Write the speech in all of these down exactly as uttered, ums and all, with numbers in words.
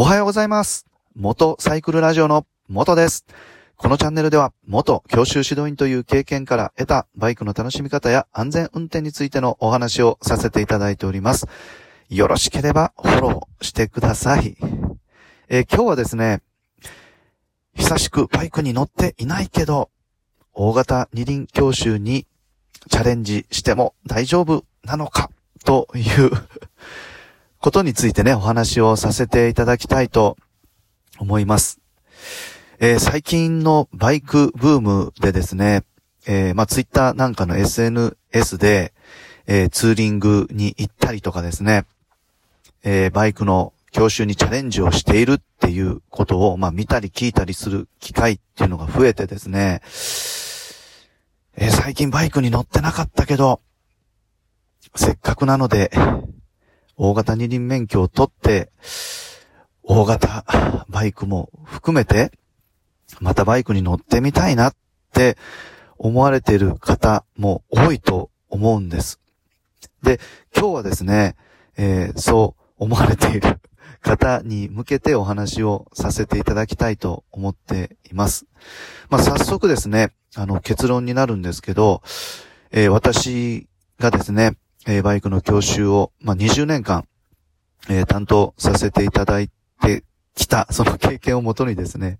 おはようございます。元サイクルラジオの元です。このチャンネルでは元教習指導員という経験から得たバイクの楽しみ方や安全運転についてのお話をさせていただいております。よろしければフォローしてください。えー、今日はですね、久しくバイクに乗っていないけど大型二輪教習にチャレンジしても大丈夫なのかということについてね、お話をさせていただきたいと思います。えー、最近のバイクブームでですね、えー、まあツイッターなんかの エスエヌエス で、えー、ツーリングに行ったりとかですね、えー、バイクの教習にチャレンジをしているっていうことをまあ見たり聞いたりする機会っていうのが増えてですね、えー、最近バイクに乗ってなかったけどせっかくなので大型二輪免許を取って大型バイクも含めてまたバイクに乗ってみたいなって思われている方も多いと思うんです。で、今日はですね、えー、そう思われている方に向けてお話をさせていただきたいと思っています。まあ、早速ですね、あの結論になるんですけど、えー、私がですね、えー、バイクの教習を、まあ、にじゅうねんかん、えー、担当させていただいてきた、その経験をもとにですね、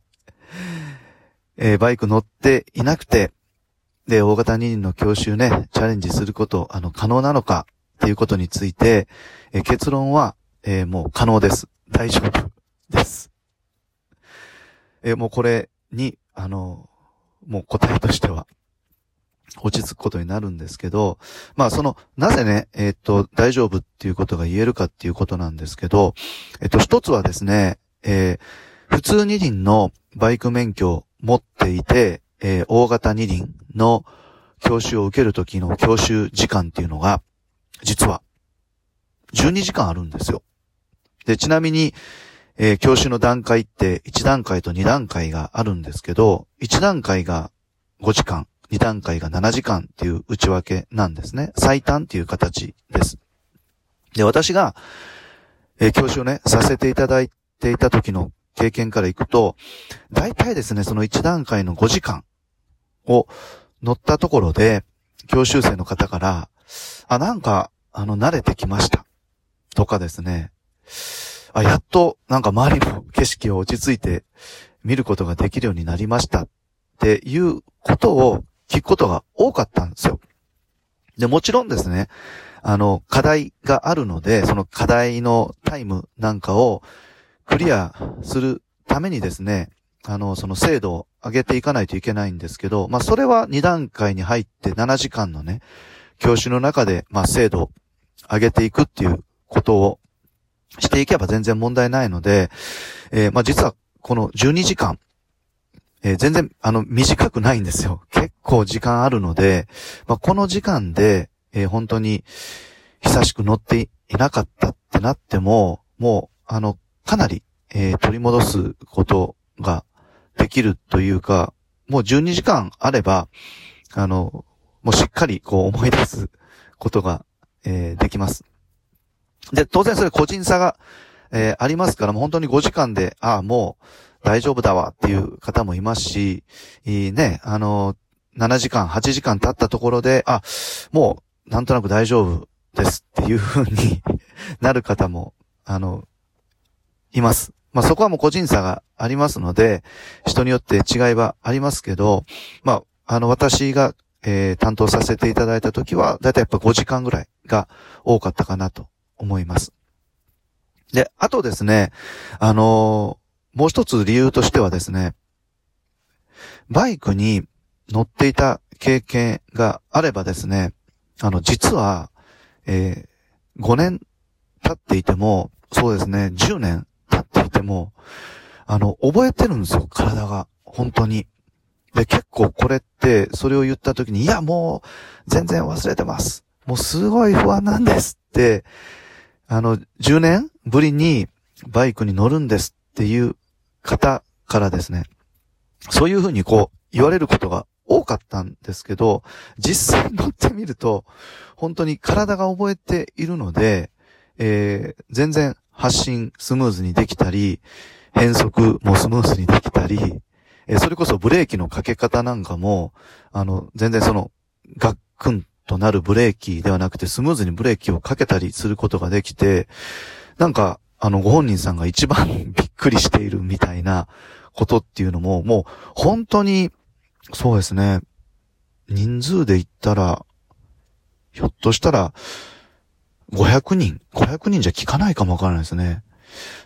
えー、バイク乗っていなくて、で、大型二輪の教習ね、チャレンジすること、あの、可能なのかっていうことについて、えー、結論は、えー、もう可能です。大丈夫です。えー、もうこれに、あの、もう答えとしては落ち着くことになるんですけど、まあその、なぜね、えー、っと、大丈夫っていうことが言えるかっていうことなんですけど、えー、っと、一つはですね、えー、普通二輪のバイク免許を持っていて、えー、大型二輪の教習を受けるときの教習時間っていうのが、実は、じゅうにじかんあるんですよ。で、ちなみに、えー、教習の段階っていちだんかいとにだんかいがあるんですけど、いちだんかいがごじかん、にだんかいがななじかんっていう内訳なんですね。最短っていう形です。で、私が、えー、教習をね、させていただいていた時の経験からいくと、大体ですね、そのいちだんかいのごじかんを乗ったところで、教習生の方から、あ、なんか、あの、慣れてきました。とかですね。あ、やっとなんか周りの景色を落ち着いて見ることができるようになりましたっていうことを聞くことが多かったんですよ。で、もちろんですね、あの、課題があるので、その課題のタイムなんかをクリアするためにですね、あの、その精度を上げていかないといけないんですけど、まあ、それはにだんかいに入ってななじかんのね、教習の中で、まあ、精度を上げていくっていうことをしていけば全然問題ないので、えー、まあ、実はこのじゅうにじかん、えー、全然あの短くないんですよ。結構時間あるので、まあ、この時間で、えー、本当に久しく乗っていなかったってなっても、もうあのかなり、えー、取り戻すことができるというか、もうじゅうにじかんあれば、あのもうしっかりこう思い出すことが、えー、できます。で、当然それ個人差が、えー、ありますから、もう本当にごじかんで、ああ、もう大丈夫だわっていう方もいますし、いいね、あのー、ななじかん、はちじかん経ったところで、あ、もうなんとなく大丈夫ですっていう風になる方も、あの、います。まあ、そこはもう個人差がありますので、人によって違いはありますけど、まあ、あの、私が、えー、担当させていただいた時は、だいたいやっぱごじかんぐらいが多かったかなと思います。で、あとですね、あのー、もう一つ理由としてはですね、バイクに乗っていた経験があればですね、あの、実は、えー、ごねん経っていても、そうですね、じゅうねん経っていても、あの、覚えてるんですよ、体が。本当に。で、結構これって、それを言った時に、いや、もう、全然忘れてます。もうすごい不安なんですって、あの、じゅうねんぶりにバイクに乗るんですっていう方からですね、そういうふうにこう言われることが多かったんですけど、実際乗ってみると、本当に体が覚えているので、えー、全然発信スムーズにできたり、変速もスムーズにできたり、えそれこそブレーキのかけ方なんかも、あの、全然その、ガックンとなるブレーキではなくて、スムーズにブレーキをかけたりすることができて、なんか、あの、ご本人さんが一番びっくりしているみたいなことっていうのも、もう、本当に、そうですね、人数で言ったら、ひょっとしたら、ごひゃくにん、ごひゃくにんじゃ効かないかもわからないですね。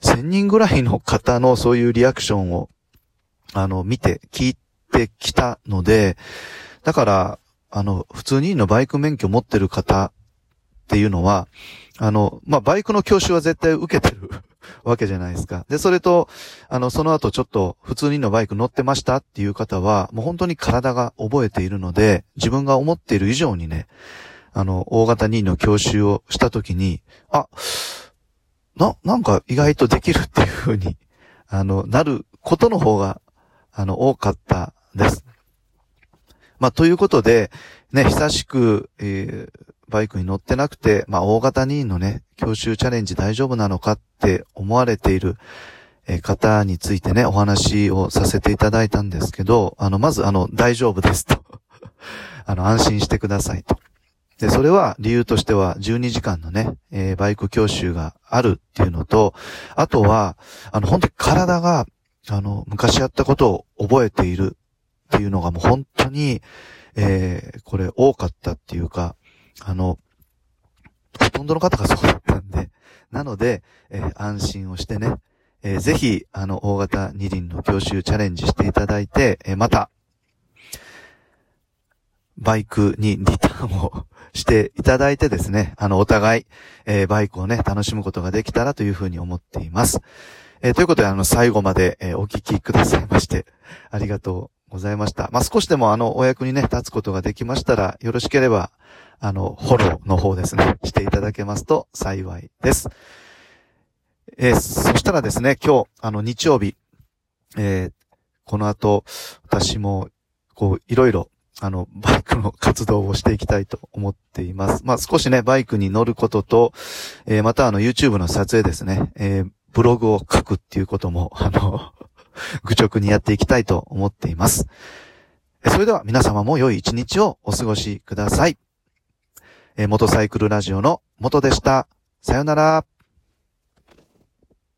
せんにんぐらいの方のそういうリアクションを、あの、見て、聞いてきたので、だから、あの、普通にのバイク免許持ってる方っていうのは、あの、まあ、バイクの教習は絶対受けてるわけじゃないですか。で、それと、あの、その後ちょっと、普通にのバイク乗ってましたっていう方は、もう本当に体が覚えているので、自分が思っている以上にね、あの、大型にの教習をしたときに、あ、な、なんか意外とできるっていう風に、あの、なることの方が、あの、多かったです。まあ、ということで、ね、久しく、えー、バイクに乗ってなくて、まあ、大型にのね、教習チャレンジ大丈夫なのかって思われている、えー、方についてね、お話をさせていただいたんですけど、あの、まず、あの、大丈夫ですと。あの、安心してくださいと。で、それは理由としてはじゅうにじかんのね、えー、バイク教習があるっていうのと、あとは、あの、本当に体が、あの、昔やったことを覚えているっていうのがもう本当に、えー、これ多かったっていうか、あの、ほとんどの方がそうだったんで、なので、えー、安心をしてね、えー、ぜひ、あの、大型二輪の教習チャレンジしていただいて、えー、また、バイクにリターンをしていただいてですね、あの、お互い、えー、バイクをね、楽しむことができたらというふうに思っています。えー、ということで、あの、最後まで、えー、お聞きくださいまして、ありがとうございました。まあ、少しでも、あの、お役にね、立つことができましたら、よろしければ、あの、フォローの方ですね、していただけますと幸いです。えー、そしたらですね、今日、あの、日曜日、えー、この後、私も、こう、いろいろ、あの、バイクの活動をしていきたいと思っています。まあ、少しね、バイクに乗ることと、えー、またあの、YouTube の撮影ですね、えー、ブログを書くっていうことも、あの、愚直にやっていきたいと思っています。それでは皆様も良い一日をお過ごしください。えー、元サイクルラジオの元でした。さよなら。